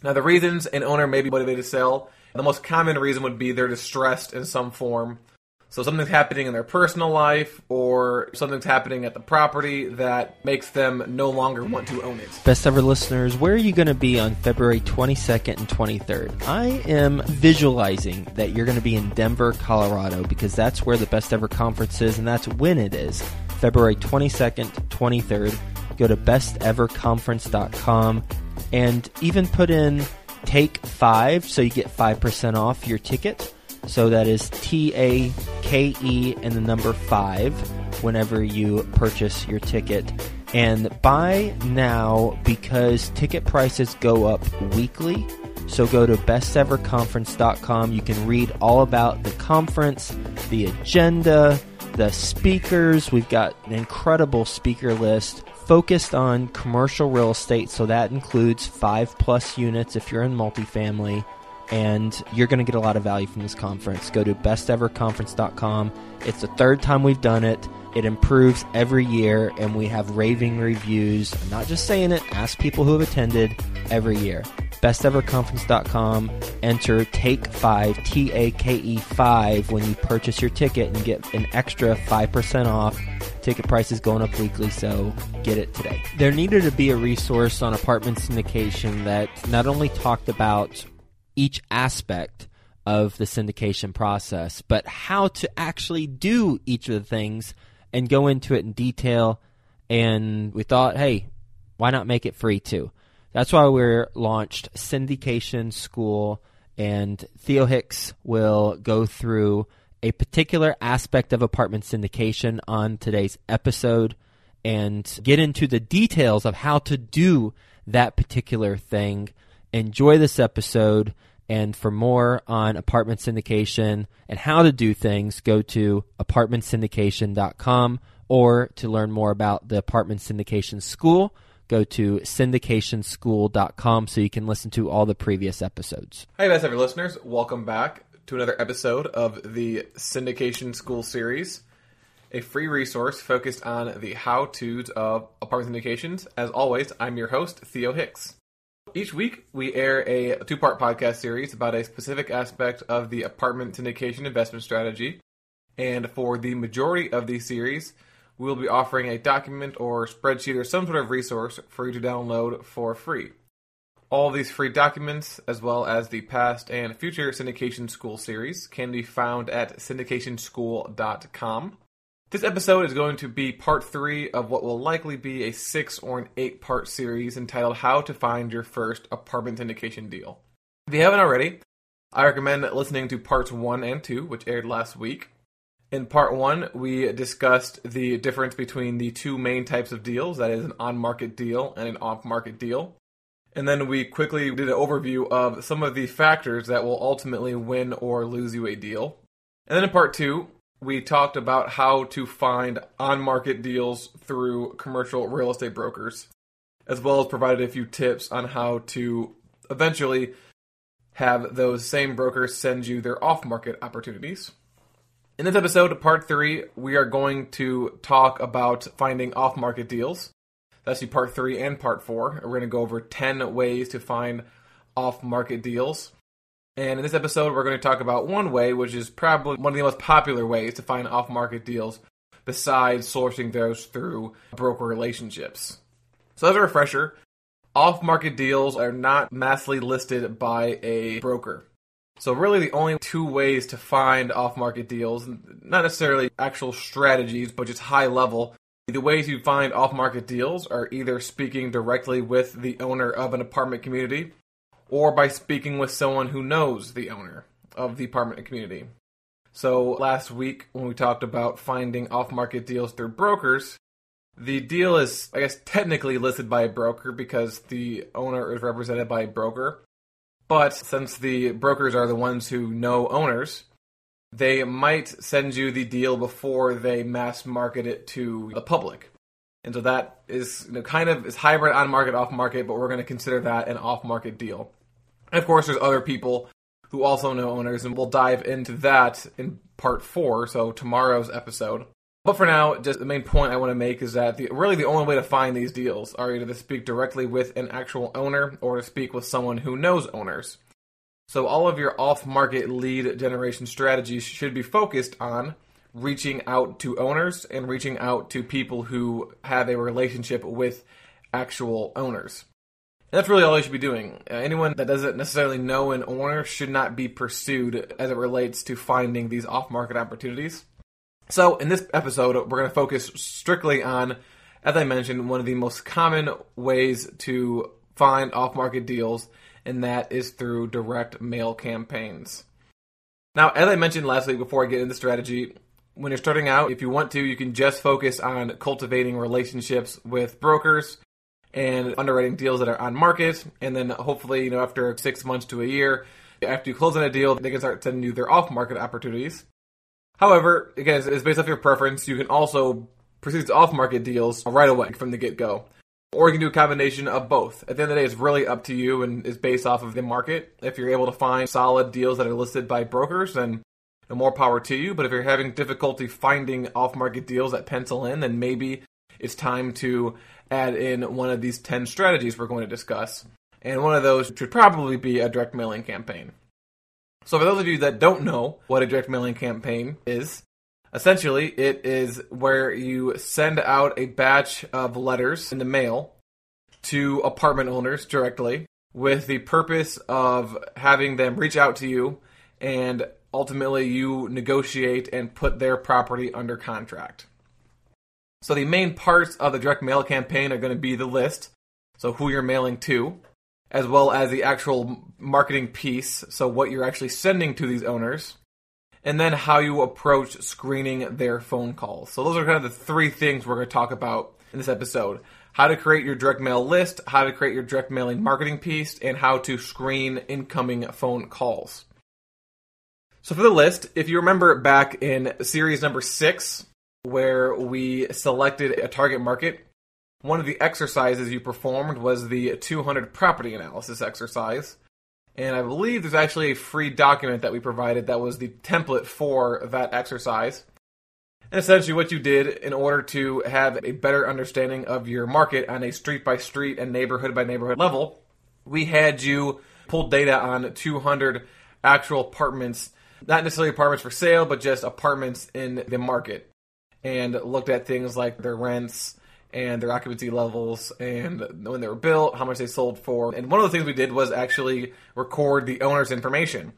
Now, the reasons an owner may be motivated to sell, the most common reason would be they're distressed in some form. So something's happening in their personal life or something's happening at the property that makes them no longer want to own it. Best ever listeners, where are you going to be on February 22nd and 23rd? I am visualizing that you're going to be in Denver, Colorado, because that's where the Best Ever Conference is, and that's when it is, February 22nd, 23rd. Go to besteverconference.com and even put in Take 5 so you get 5% off your ticket. So that is TAKE and the number 5 whenever you purchase your ticket. And buy now because ticket prices go up weekly. So go to besteverconference.com. You can read all about the conference, the agenda, the speakers. We've got an incredible speaker list focused on commercial real estate. So that includes 5+ units if you're in multifamily. And you're going to get a lot of value from this conference. Go to besteverconference.com. It's the third time we've done it. It improves every year, and we have raving reviews. I'm not just saying it. Ask people who have attended every year. Besteverconference.com. Enter TAKE5, TAKE5, when you purchase your ticket and get an extra 5% off. Ticket price is going up weekly, so get it today. There needed to be a resource on apartment syndication that not only talked about each aspect of the syndication process, but how to actually do each of the things and go into it in detail. And we thought, hey, why not make it free too? That's why we launched Syndication School, and Theo Hicks will go through a particular aspect of apartment syndication on today's episode and get into the details of how to do that particular thing. Enjoy this episode, and for more on apartment syndication and how to do things, go to apartmentsyndication.com, or to learn more about the Apartment Syndication School, go to syndicationschool.com so you can listen to all the previous episodes. Hi, best ever listeners. Welcome back to another episode of the Syndication School series, a free resource focused on the how-tos of apartment syndications. As always, I'm your host, Theo Hicks. Each week, we air a two-part podcast series about a specific aspect of the apartment syndication investment strategy, and for the majority of these series, we'll be offering a document or spreadsheet or some sort of resource for you to download for free. All these free documents, as well as the past and future Syndication School series, can be found at syndicationschool.com. This episode is going to be part 3 of what will likely be a 6- or 8-part series entitled How to Find Your First Apartment Syndication Deal. If you haven't already, I recommend listening to parts 1 and 2, which aired last week. In part 1, we discussed the difference between the two main types of deals, that is an on-market deal and an off-market deal. And then we quickly did an overview of some of the factors that will ultimately win or lose you a deal. And then in part 2, we talked about how to find on-market deals through commercial real estate brokers, as well as provided a few tips on how to eventually have those same brokers send you their off-market opportunities. In this episode, part 3, we are going to talk about finding off-market deals. That's actually part 3 and part 4. We're going to go over 10 ways to find off-market deals. And in this episode, we're going to talk about one way, which is probably one of the most popular ways to find off-market deals besides sourcing those through broker relationships. So as a refresher, off-market deals are not massively listed by a broker. So really the only two ways to find off-market deals, not necessarily actual strategies, but just high level, the ways you find off-market deals are either speaking directly with the owner of an apartment community, or by speaking with someone who knows the owner of the apartment community. So last week, when we talked about finding off-market deals through brokers, the deal is, I guess, technically listed by a broker because the owner is represented by a broker. But since the brokers are the ones who know owners, they might send you the deal before they mass market it to the public. And so that is kind of is hybrid on-market, off-market, but we're going to consider that an off-market deal. And of course, there's other people who also know owners, and we'll dive into that in part 4, so tomorrow's episode. But for now, just the main point I want to make is that really the only way to find these deals are either to speak directly with an actual owner or to speak with someone who knows owners. So all of your off-market lead generation strategies should be focused on reaching out to owners and reaching out to people who have a relationship with actual owners. And that's really all you should be doing. Anyone that doesn't necessarily know an owner should not be pursued as it relates to finding these off-market opportunities. So in this episode, we're going to focus strictly on, as I mentioned, one of the most common ways to find off-market deals, and that is through direct mail campaigns. Now, as I mentioned last week before I get into strategy, when you're starting out, if you want to, you can just focus on cultivating relationships with brokers and underwriting deals that are on market, and then hopefully, after 6 months to a year, after you close on a deal, they can start sending you their off-market opportunities. However, again, it's based off your preference. You can also proceed to off-market deals right away from the get-go. Or you can do a combination of both. At the end of the day, it's really up to you and is based off of the market. If you're able to find solid deals that are listed by brokers, then more power to you. But if you're having difficulty finding off-market deals that pencil in, then maybe it's time to add in one of these 10 strategies we're going to discuss. And one of those should probably be a direct mailing campaign. So for those of you that don't know what a direct mailing campaign is, essentially it is where you send out a batch of letters in the mail to apartment owners directly with the purpose of having them reach out to you, and ultimately you negotiate and put their property under contract. So the main parts of the direct mail campaign are going to be the list, so who you're mailing to, as well as the actual marketing piece, so what you're actually sending to these owners, and then how you approach screening their phone calls. So those are kind of the three things we're going to talk about in this episode. How to create your direct mail list, how to create your direct mailing marketing piece, and how to screen incoming phone calls. So for the list, if you remember back in series number 6, where we selected a target market, one of the exercises you performed was the 200 property analysis exercise. And I believe there's actually a free document that we provided that was the template for that exercise. And essentially what you did in order to have a better understanding of your market on a street-by-street and neighborhood-by-neighborhood level, we had you pull data on 200 actual apartments, not necessarily apartments for sale, but just apartments in the market, and looked at things like their rents and their occupancy levels, and when they were built, how much they sold for. And one of the things we did was actually record the owner's information.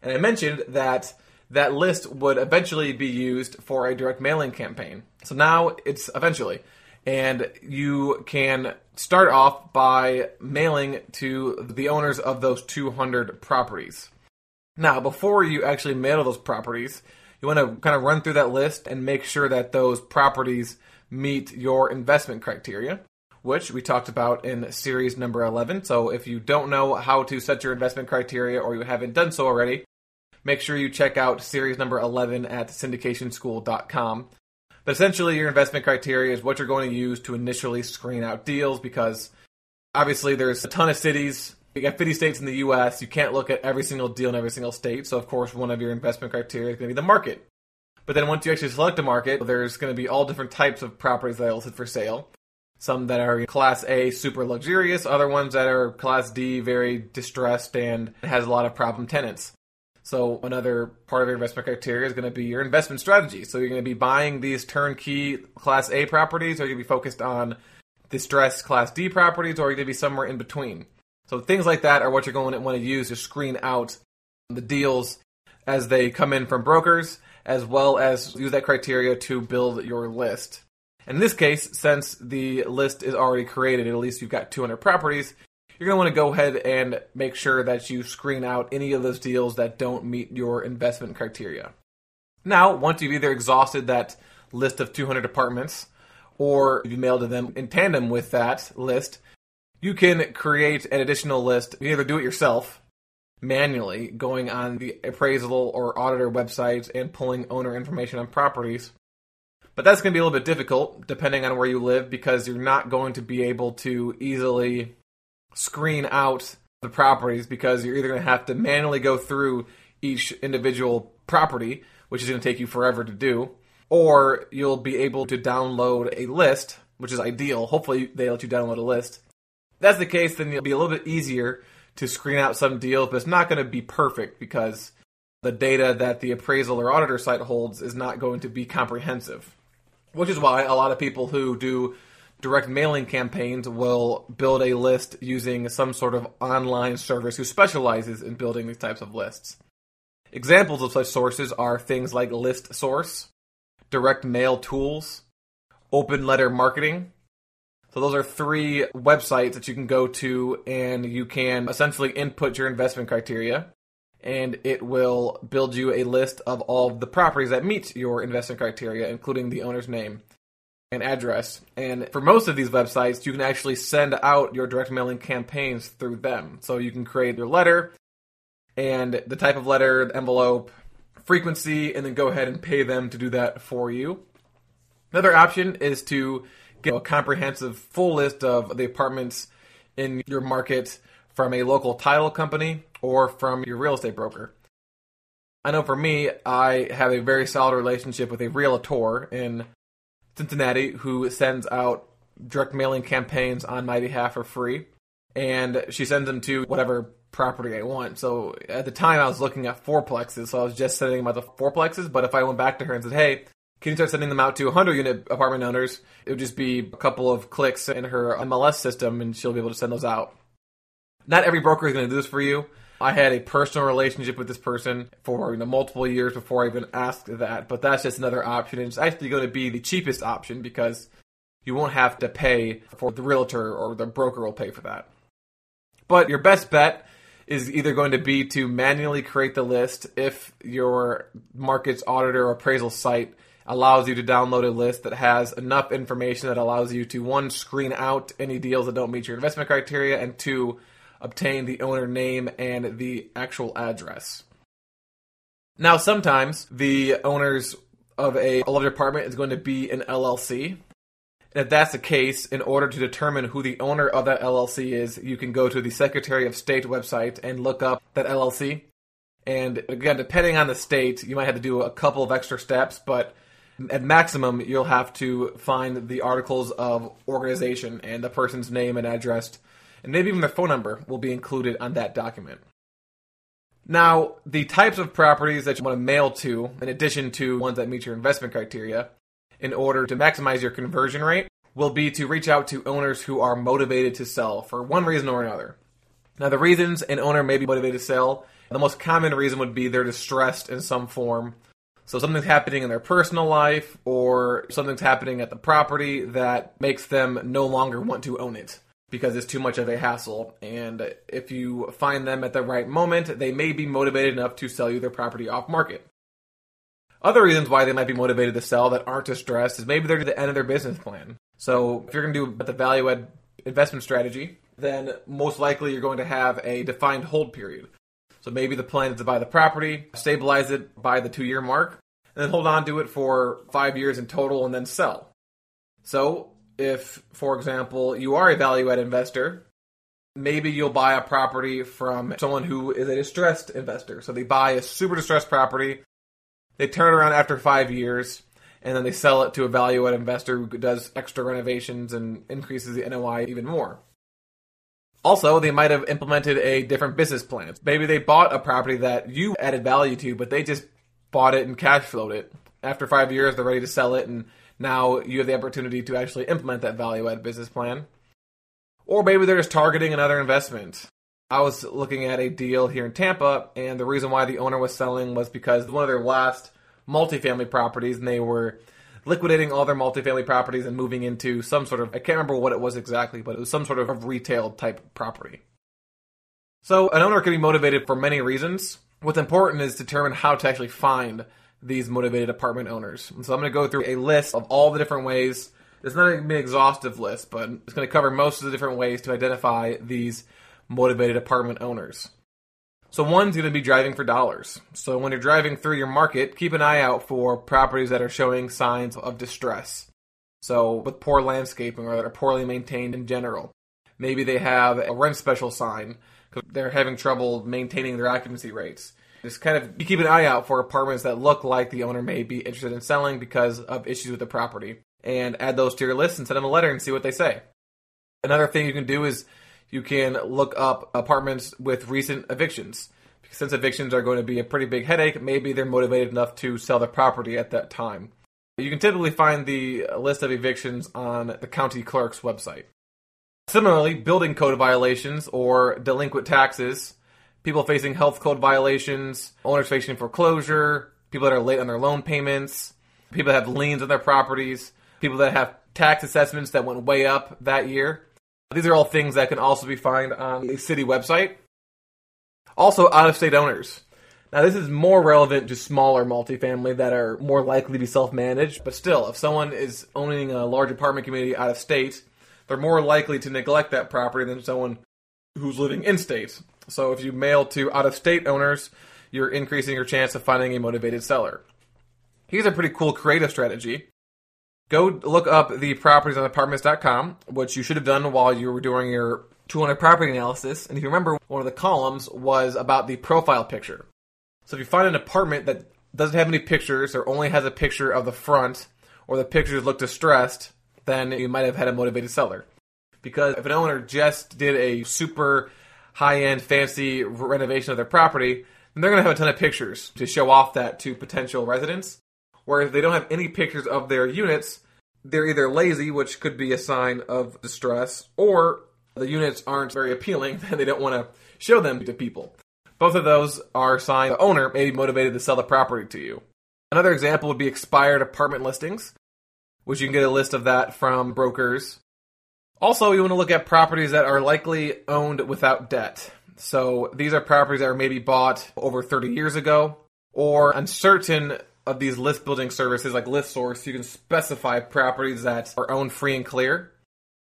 And I mentioned that list would eventually be used for a direct mailing campaign. So now it's eventually. And you can start off by mailing to the owners of those 200 properties. Now, before you actually mail those properties, you want to kind of run through that list and make sure that those properties meet your investment criteria, which we talked about in series number 11. So if you don't know how to set your investment criteria, or you haven't done so already, make sure you check out series number 11 at syndicationschool.com. But essentially your investment criteria is what you're going to use to initially screen out deals, because obviously there's a ton of cities. You got 50 states in the US. You can't look at every single deal in every single state. So of course, one of your investment criteria is going to be the market. But then once you actually select a market, there's going to be all different types of properties that are listed for sale. Some that are Class A, super luxurious. Other ones that are Class D, very distressed and has a lot of problem tenants. So another part of your investment criteria is going to be your investment strategy. So you're going to be buying these turnkey Class A properties, or you're going to be focused on distressed Class D properties, or you're going to be somewhere in between. So things like that are what you're going to want to use to screen out the deals as they come in from brokers, as well as use that criteria to build your list. In this case, since the list is already created, at least you've got 200 properties, you're going to want to go ahead and make sure that you screen out any of those deals that don't meet your investment criteria. Now, once you've either exhausted that list of 200 apartments, or you mailed to them in tandem with that list, you can create an additional list. You can either do it yourself, manually going on the appraisal or auditor websites and pulling owner information on properties. But that's going to be a little bit difficult depending on where you live, because you're not going to be able to easily screen out the properties, because you're either going to have to manually go through each individual property, which is going to take you forever to do, or you'll be able to download a list, which is ideal. Hopefully they let you download a list. If that's the case, then it'll be a little bit easier to screen out some deals, but it's not going to be perfect because the data that the appraisal or auditor site holds is not going to be comprehensive, which is why a lot of people who do direct mailing campaigns will build a list using some sort of online service who specializes in building these types of lists. Examples of such sources are things like ListSource, direct mail tools, open letter marketing. So those are three websites that you can go to and you can essentially input your investment criteria and it will build you a list of all the properties that meet your investment criteria, including the owner's name and address. And for most of these websites, you can actually send out your direct mailing campaigns through them. So you can create your letter and the type of letter, the envelope, frequency, and then go ahead and pay them to do that for you. Another option is to get a comprehensive full list of the apartments in your market from a local title company or from your real estate broker. I know for me, I have a very solid relationship with a realtor in Cincinnati who sends out direct mailing campaigns on my behalf for free, and she sends them to whatever property I want. So at the time, I was looking at fourplexes, so I was just sending them out to fourplexes, but if I went back to her and said, hey, can you start sending them out to 100-unit apartment owners? It would just be a couple of clicks in her MLS system, and she'll be able to send those out. Not every broker is going to do this for you. I had a personal relationship with this person for multiple years before I even asked that, but that's just another option. And it's actually going to be the cheapest option because you won't have to pay for the realtor, or the broker will pay for that. But your best bet is either going to be to manually create the list if your market's auditor or appraisal site allows you to download a list that has enough information that allows you to, one, screen out any deals that don't meet your investment criteria, and two, obtain the owner name and the actual address. Now, sometimes the owners of a large apartment is going to be an LLC. And if that's the case, in order to determine who the owner of that LLC is, you can go to the Secretary of State website and look up that LLC. And again, depending on the state, you might have to do a couple of extra steps, but at maximum, you'll have to find the articles of organization and the person's name and address, and maybe even their phone number will be included on that document. Now, the types of properties that you want to mail to, in addition to ones that meet your investment criteria, in order to maximize your conversion rate, will be to reach out to owners who are motivated to sell for one reason or another. Now, the reasons an owner may be motivated to sell, the most common reason would be they're distressed in some form. So something's happening in their personal life or something's happening at the property that makes them no longer want to own it because it's too much of a hassle. And if you find them at the right moment, they may be motivated enough to sell you their property off market. Other reasons why they might be motivated to sell that aren't distressed is maybe they're at the end of their business plan. So if you're going to do the value-add investment strategy, then most likely you're going to have a defined hold period. So maybe the plan is to buy the property, stabilize it by the 2-year mark, and then hold on to it for 5 years in total and then sell. So if, for example, you are a value-add investor, maybe you'll buy a property from someone who is a distressed investor. So they buy a super distressed property, they turn it around after 5 years, and then they sell it to a value-add investor who does extra renovations and increases the NOI even more. Also, they might have implemented a different business plan. Maybe they bought a property that you added value to, but they just bought it and cash flowed it. After 5 years, they're ready to sell it, and now you have the opportunity to actually implement that value-add business plan. Or maybe they're just targeting another investment. I was looking at a deal here in Tampa, and the reason why the owner was selling was because one of their last multifamily properties, and they were liquidating all their multifamily properties and moving into some sort of, I can't remember what it was exactly, but it was some sort of retail type property. So an owner can be motivated for many reasons. What's important is to determine how to actually find these motivated apartment owners. And so I'm going to go through a list of all the different ways. It's not going to be an exhaustive list, but it's going to cover most of the different ways to identify these motivated apartment owners. So one's going to be driving for dollars. So when you're driving through your market, keep an eye out for properties that are showing signs of distress. So with poor landscaping or that are poorly maintained in general. Maybe they have a rent special sign because they're having trouble maintaining their occupancy rates. Just kind of you keep an eye out for apartments that look like the owner may be interested in selling because of issues with the property, and add those to your list and send them a letter and see what they say. Another thing you can do is you can look up apartments with recent evictions. Since evictions are going to be a pretty big headache, maybe they're motivated enough to sell the property at that time. You can typically find the list of evictions on the county clerk's website. Similarly, building code violations or delinquent taxes, people facing health code violations, owners facing foreclosure, people that are late on their loan payments, people that have liens on their properties, people that have tax assessments that went way up that year. These are all things that can also be found on the city website. Also, out-of-state owners. Now, this is more relevant to smaller multifamily that are more likely to be self-managed, but still, if someone is owning a large apartment community out of state, they're more likely to neglect that property than someone who's living in state. So if you mail to out-of-state owners, you're increasing your chance of finding a motivated seller. Here's a pretty cool creative strategy. Go look up the properties on apartments.com, which you should have done while you were doing your 200 property analysis, and if you remember, one of the columns was about the profile picture. So if you find an apartment that doesn't have any pictures or only has a picture of the front, or the pictures look distressed, then you might have had a motivated seller. Because if an owner just did a super high-end fancy renovation of their property, then they're going to have a ton of pictures to show off that to potential residents. Whereas if they don't have any pictures of their units, they're either lazy, which could be a sign of distress, or the units aren't very appealing, and they don't want to show them to people. Both of those are signs the owner may be motivated to sell the property to you. Another example would be expired apartment listings, which you can get a list of that from brokers. Also, you want to look at properties that are likely owned without debt. So these are properties that were maybe bought over 30 years ago, or on certain of these list building services like ListSource, you can specify properties that are owned free and clear.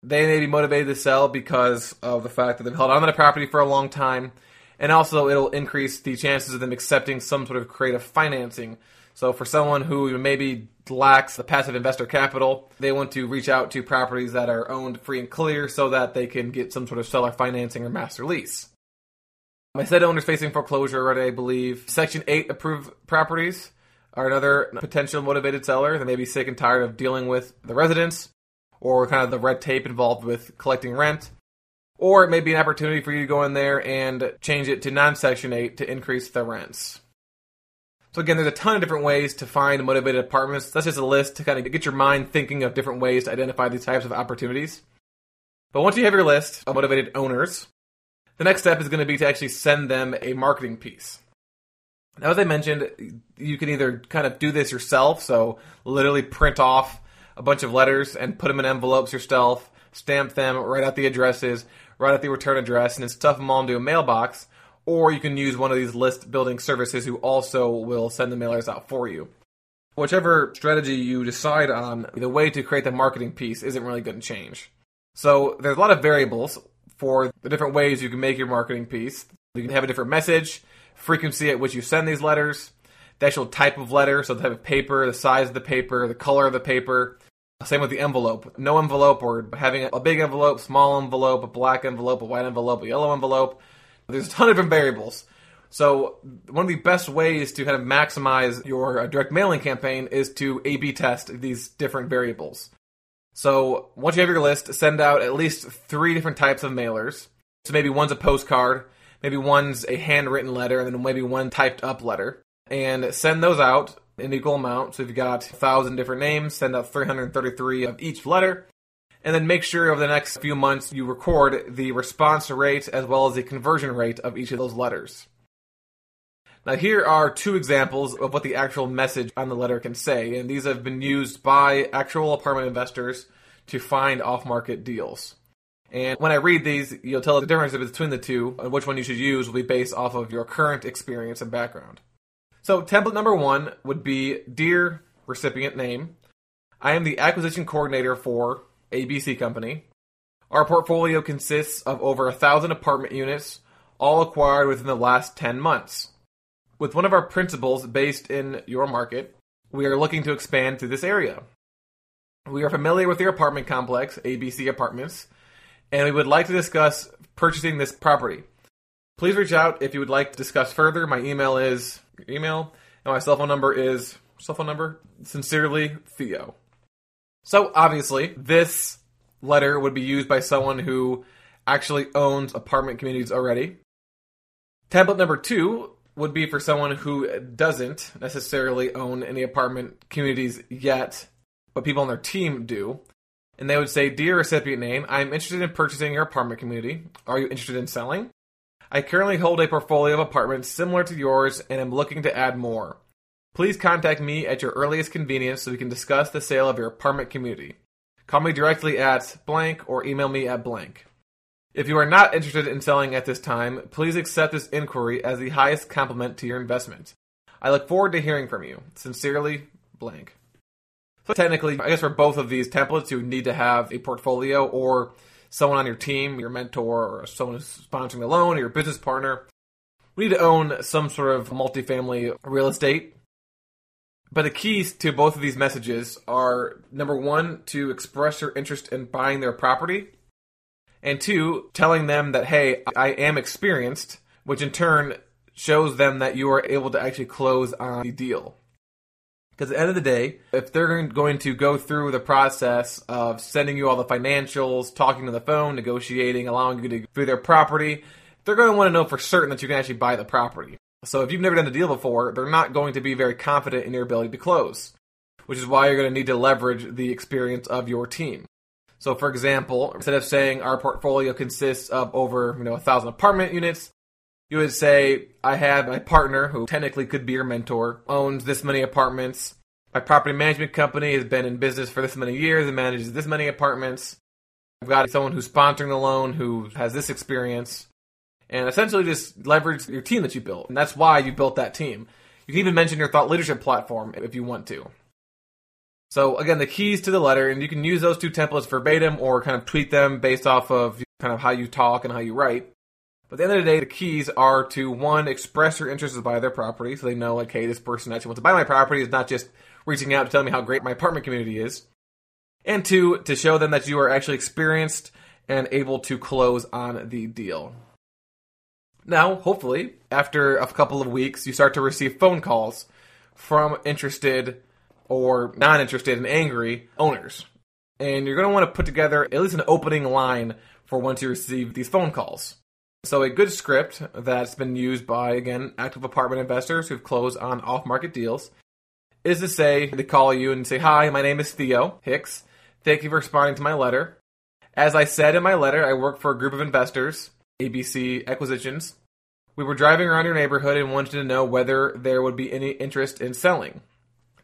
They may be motivated to sell because of the fact that they've held on to the property for a long time, and also it'll increase the chances of them accepting some sort of creative financing. So for someone who maybe lacks the passive investor capital, they want to reach out to properties that are owned free and clear so that they can get some sort of seller financing or master lease. I said owners facing foreclosure already, I believe. Section 8 approved properties are another potential motivated seller that may be sick and tired of dealing with the residents, or kind of the red tape involved with collecting rent. Or it may be an opportunity for you to go in there and change it to non-Section 8 to increase the rents. So again, there's a ton of different ways to find motivated apartments. That's just a list to kind of get your mind thinking of different ways to identify these types of opportunities. But once you have your list of motivated owners, the next step is going to be to actually send them a marketing piece. Now, as I mentioned, you can either kind of do this yourself, so literally print off a bunch of letters and put them in envelopes yourself, stamp them, write out the addresses, write out the return address, and then stuff them all into a mailbox. Or you can use one of these list building services who also will send the mailers out for you. Whichever strategy you decide on, the way to create the marketing piece isn't really going to change. So there's a lot of variables for the different ways you can make your marketing piece. You can have a different message, frequency at which you send these letters, the actual type of letter, so the type of paper, the size of the paper, the color of the paper. Same with the envelope. No envelope, or having a big envelope, small envelope, a black envelope, a white envelope, a yellow envelope. There's a ton of different variables. So one of the best ways to kind of maximize your direct mailing campaign is to A/B test these different variables. So once you have your list, send out at least 3 different types of mailers. So maybe one's a postcard, maybe one's a handwritten letter, and then maybe one typed up letter. And send those out in equal amount. So if you've got 1,000 different names, send out 333 of each letter. And then make sure over the next few months you record the response rate as well as the conversion rate of each of those letters. Now here are 2 examples of what the actual message on the letter can say, and these have been used by actual apartment investors to find off-market deals. And when I read these, you'll tell the difference between the two, and which one you should use will be based off of your current experience and background. So template number 1 would be, Dear recipient name, I am the acquisition coordinator for ABC Company. Our portfolio consists of over 1,000 apartment units, all acquired within the last 10 months. With one of our principals based in your market, we are looking to expand to this area. We are familiar with your apartment complex, ABC Apartments, and we would like to discuss purchasing this property. Please reach out if you would like to discuss further. My email is and my cell phone number is sincerely Theo. So obviously, this letter would be used by someone who actually owns apartment communities already. Template number 2 would be for someone who doesn't necessarily own any apartment communities yet, but people on their team do. And they would say, "Dear recipient name, I'm interested in purchasing your apartment community. Are you interested in selling? I currently hold a portfolio of apartments similar to yours and am looking to add more. Please contact me at your earliest convenience so we can discuss the sale of your apartment community. Call me directly at blank or email me at blank. If you are not interested in selling at this time, please accept this inquiry as the highest compliment to your investment. I look forward to hearing from you. Sincerely, blank." So technically, I guess for both of these templates, you would need to have a portfolio or someone on your team, your mentor, or someone who's sponsoring the loan, or your business partner. We need to own some sort of multifamily real estate. But the keys to both of these messages are, number 1, to express your interest in buying their property, and 2, telling them that, hey, I am experienced, which in turn shows them that you are able to actually close on the deal. Because at the end of the day, if they're going to go through the process of sending you all the financials, talking to the phone, negotiating, allowing you to go through their property, they're going to want to know for certain that you can actually buy the property. So if you've never done the deal before, they're not going to be very confident in your ability to close, which is why you're going to need to leverage the experience of your team. So for example, instead of saying our portfolio consists of over 1,000 apartment units, you would say, I have my partner, who technically could be your mentor, owns this many apartments. My property management company has been in business for this many years and manages this many apartments. I've got someone who's sponsoring the loan who has this experience. And essentially just leverage your team that you built. And that's why you built that team. You can even mention your thought leadership platform if you want to. So again, the keys to the letter, and you can use those two templates verbatim or kind of tweak them based off of kind of how you talk and how you write. But at the end of the day, the keys are to, 1, express your interest to buy their property so they know, like, hey, this person actually wants to buy my property. It's not just reaching out to tell me how great my apartment community is. And 2, to show them that you are actually experienced and able to close on the deal. Now, hopefully, after a couple of weeks, you start to receive phone calls from interested or non-interested and angry owners. And you're going to want to put together at least an opening line for once you receive these phone calls. So a good script that's been used by, again, active apartment investors who've closed on off-market deals is to say, they call you and say, "Hi, my name is Theo Hicks. Thank you for responding to my letter. As I said in my letter, I work for a group of investors, ABC Acquisitions. We were driving around your neighborhood and wanted to know whether there would be any interest in selling."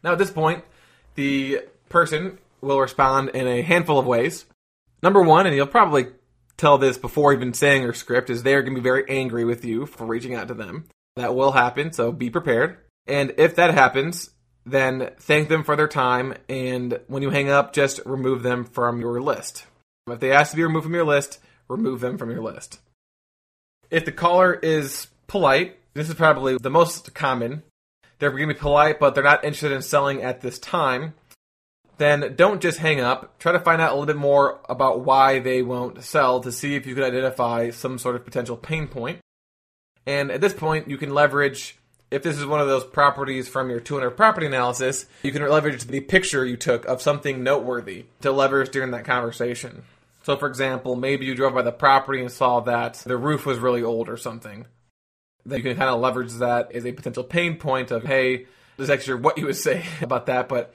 Now at this point, the person will respond in a handful of ways. Number 1, and you'll probably tell this before even saying your script, is they're going to be very angry with you for reaching out to them. That will happen, so be prepared. And if that happens, then thank them for their time, and when you hang up, just remove them from your list. If they ask to be removed from your list, remove them from your list. If the caller is polite, this is probably the most common, they're going to be polite, but they're not interested in selling at this time, then don't just hang up. Try to find out a little bit more about why they won't sell to see if you can identify some sort of potential pain point. And at this point, you can leverage, if this is one of those properties from your 200 property analysis, you can leverage the picture you took of something noteworthy to leverage during that conversation. So for example, maybe you drove by the property and saw that the roof was really old or something. Then you can kind of leverage that as a potential pain point of, hey, this is actually what you would say about that, but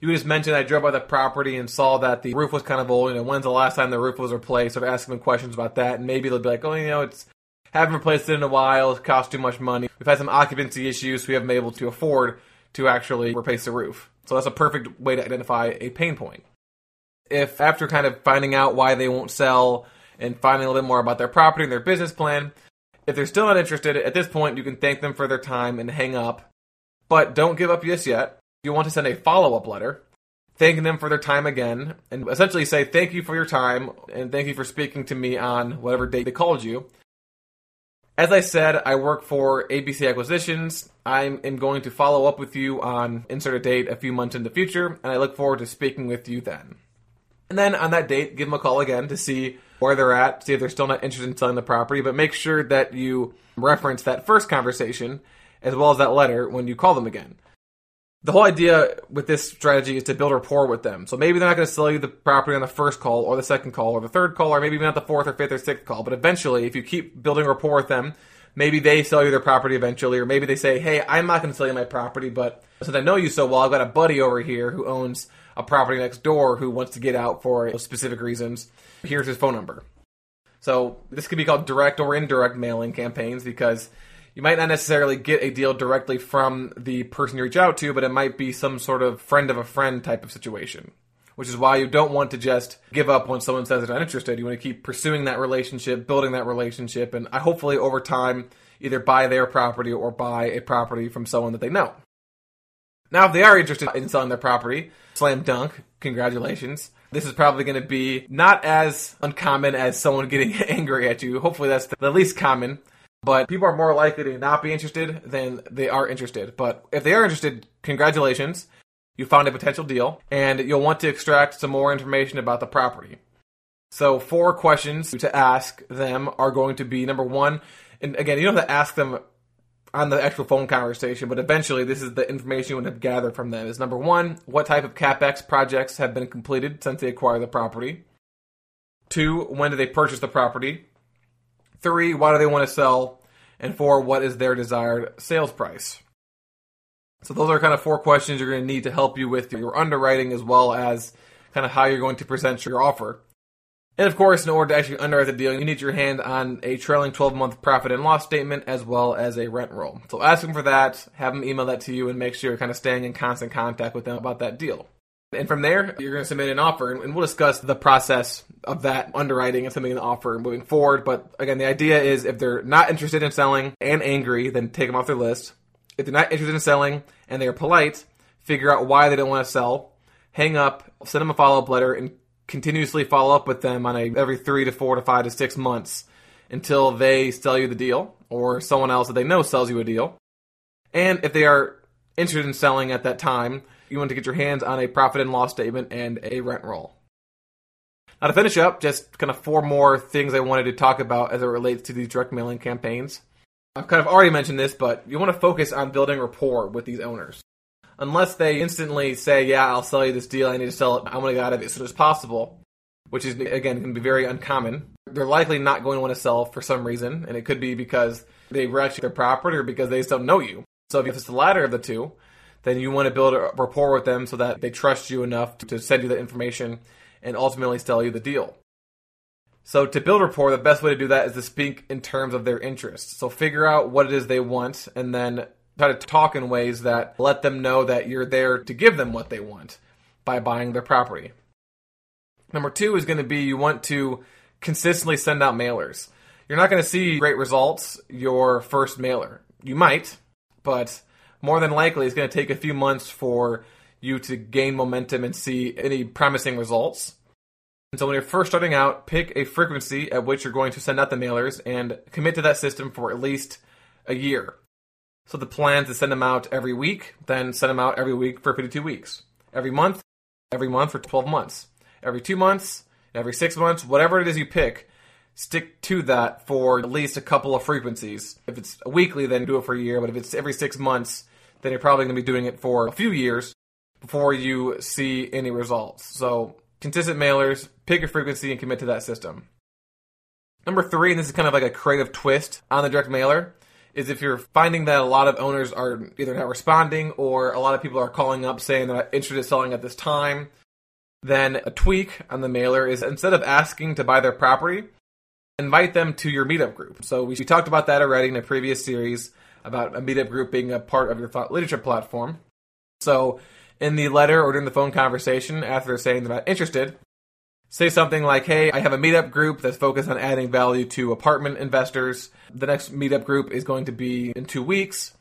you just mentioned I drove by the property and saw that the roof was kind of old. When's the last time the roof was replaced? Sort of ask them questions about that, and maybe they'll be like, it's haven't replaced it in a while. It costs too much money. We've had some occupancy issues. So we haven't been able to afford to actually replace the roof. So that's a perfect way to identify a pain point. If after kind of finding out why they won't sell and finding a little bit more about their property and their business plan, if they're still not interested, at this point you can thank them for their time and hang up. But don't give up just yet. You want to send a follow-up letter, thanking them for their time again, and essentially say, thank you for your time, and thank you for speaking to me on whatever date they called you. As I said, I work for ABC Acquisitions. I am going to follow up with you on insert a date a few months in the future, and I look forward to speaking with you then. And then on that date, give them a call again to see or they're at, see if they're still not interested in selling the property, but make sure that you reference that first conversation as well as that letter when you call them again. The whole idea with this strategy is to build rapport with them. So maybe they're not going to sell you the property on the first call or the second call or the third call or maybe even not the fourth or fifth or sixth call. But eventually, if you keep building rapport with them, maybe they sell you their property eventually, or maybe they say, hey, I'm not going to sell you my property, but since I know you so well, I've got a buddy over here who owns a property next door who wants to get out for specific reasons. Here's his phone number. So this could be called direct or indirect mailing campaigns because you might not necessarily get a deal directly from the person you reach out to, but it might be some sort of a friend type of situation, which is why you don't want to just give up when someone says they're not interested. You want to keep pursuing that relationship, building that relationship, and hopefully over time either buy their property or buy a property from someone that they know. Now, if they are interested in selling their property, slam dunk, congratulations. This is probably going to be not as uncommon as someone getting angry at you. Hopefully that's the least common. But people are more likely to not be interested than they are interested. But if they are interested, congratulations. You found a potential deal, and you'll want to extract some more information about the property. So 4 questions to ask them are going to be, number 1, and again, you don't have to ask them on the actual phone conversation, but eventually this is the information you would have gathered from them, is number 1, what type of CapEx projects have been completed since they acquired the property? 2, when did they purchase the property? 3, why do they want to sell? And 4, what is their desired sales price? So those are kind of 4 questions you're going to need to help you with your underwriting as well as kind of how you're going to present your offer. And of course, in order to actually underwrite the deal, you need your hand on a trailing 12-month profit and loss statement as well as a rent roll. So ask them for that, have them email that to you, and make sure you're kind of staying in constant contact with them about that deal. And from there, you're going to submit an offer, and we'll discuss the process of that underwriting and submitting the offer moving forward. But again, the idea is if they're not interested in selling and angry, then take them off their list. If they're not interested in selling and they are polite, figure out why they don't want to sell, hang up, send them a follow-up letter, and continuously follow up with them on every 3 to 4 to 5 to 6 months until they sell you the deal or someone else that they know sells you a deal. And if they are interested in selling at that time, you want to get your hands on a profit and loss statement and a rent roll. Now to finish up, just kind of 4 more things I wanted to talk about as it relates to these direct mailing campaigns. I've kind of already mentioned this, but you want to focus on building rapport with these owners. Unless they instantly say, yeah, I'll sell you this deal, I need to sell it, I want to get out of it as soon as possible, which is, again, going to be very uncommon. They're likely not going to want to sell for some reason, and it could be because they wrecked their property or because they just don't know you. So if it's the latter of the two, then you want to build a rapport with them so that they trust you enough to send you the information and ultimately sell you the deal. So to build rapport, the best way to do that is to speak in terms of their interests. So figure out what it is they want and then try to talk in ways that let them know that you're there to give them what they want by buying their property. Number 2 is going to be you want to consistently send out mailers. You're not going to see great results your first mailer. You might, but more than likely it's going to take a few months for you to gain momentum and see any promising results. And so when you're first starting out, pick a frequency at which you're going to send out the mailers and commit to that system for at least a year. So the plan is to send them out every week, then send them out every week for 52 weeks. Every month for 12 months. Every 2 months, every 6 months, whatever it is you pick, stick to that for at least a couple of frequencies. If it's weekly, then do it for a year, but if it's every 6 months, then you're probably going to be doing it for a few years before you see any results. So consistent mailers, pick a frequency, and commit to that system. Number 3, and this is kind of like a creative twist on the direct mailer, is if you're finding that a lot of owners are either not responding or a lot of people are calling up saying they're not interested in selling at this time, then a tweak on the mailer is instead of asking to buy their property, invite them to your meetup group. So we talked about that already in a previous series about a meetup group being a part of your thought leadership platform. So in the letter or during the phone conversation, after they're saying they're not interested, say something like, hey, I have a meetup group that's focused on adding value to apartment investors. The next meetup group is going to be in 2 weeks,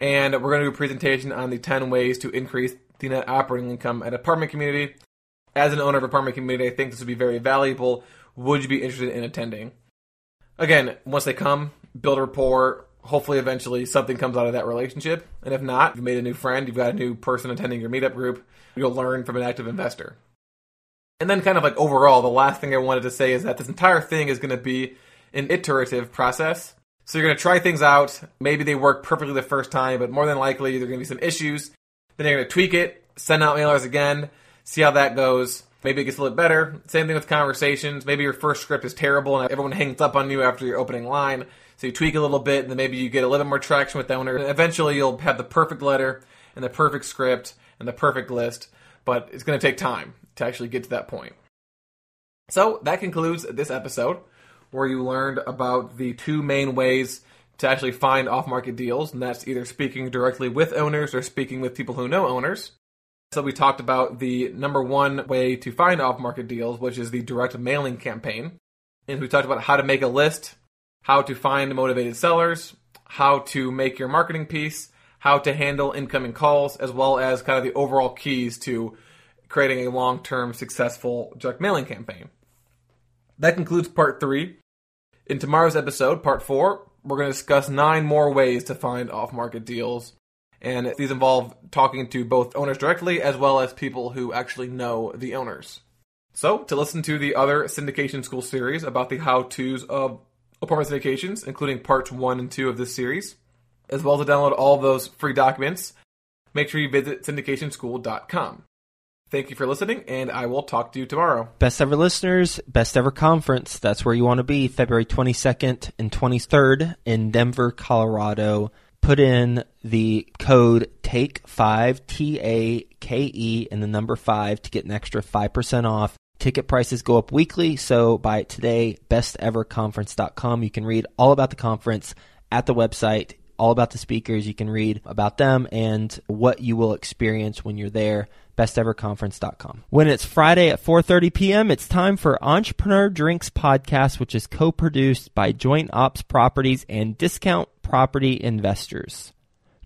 and we're going to do a presentation on the 10 ways to increase the net operating income at apartment community. As an owner of apartment community, I think this would be very valuable. Would you be interested in attending? Again, once they come, build rapport. Hopefully, eventually, something comes out of that relationship. And if not, you've made a new friend, you've got a new person attending your meetup group, you'll learn from an active investor. And then kind of like overall, the last thing I wanted to say is that this entire thing is going to be an iterative process. So you're going to try things out. Maybe they work perfectly the first time, but more than likely, there are going to be some issues. Then you're going to tweak it, send out mailers again, see how that goes. Maybe it gets a little better. Same thing with conversations. Maybe your first script is terrible and everyone hangs up on you after your opening line. So you tweak a little bit, and then maybe you get a little more traction with that one. And eventually, you'll have the perfect letter and the perfect script and the perfect list. But it's going to take time to actually get to that point. So that concludes this episode, where you learned about the two main ways to actually find off-market deals, and that's either speaking directly with owners or speaking with people who know owners. So we talked about the number one way to find off-market deals, which is the direct mailing campaign. And we talked about how to make a list, how to find motivated sellers, how to make your marketing piece, how to handle incoming calls, as well as kind of the overall keys to creating a long-term successful direct mailing campaign. That concludes part 3. In tomorrow's episode, part 4, we're going to discuss 9 more ways to find off-market deals. And these involve talking to both owners directly as well as people who actually know the owners. So to listen to the other Syndication School series about the how-tos of apartment syndications, including parts 1 and 2 of this series, as well as to download all those free documents, make sure you visit syndicationschool.com. Thank you for listening, and I will talk to you tomorrow. Best ever listeners, best ever conference. That's where you want to be, February 22nd and 23rd in Denver, Colorado. Put in the code TAKE5, TAKE, and the number 5 to get an extra 5% off. Ticket prices go up weekly, so buy it today, besteverconference.com. You can read all about the conference at the website, all about the speakers. You can read about them and what you will experience when you're there. besteverconference.com. When it's Friday at 4:30 p.m., it's time for Entrepreneur Drinks Podcast, which is co-produced by Joint Ops Properties and Discount Property Investors.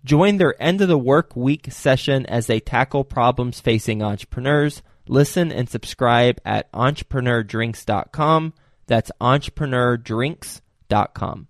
Join their end of the work week session as they tackle problems facing entrepreneurs. Listen and subscribe at entrepreneurdrinks.com. That's entrepreneurdrinks.com.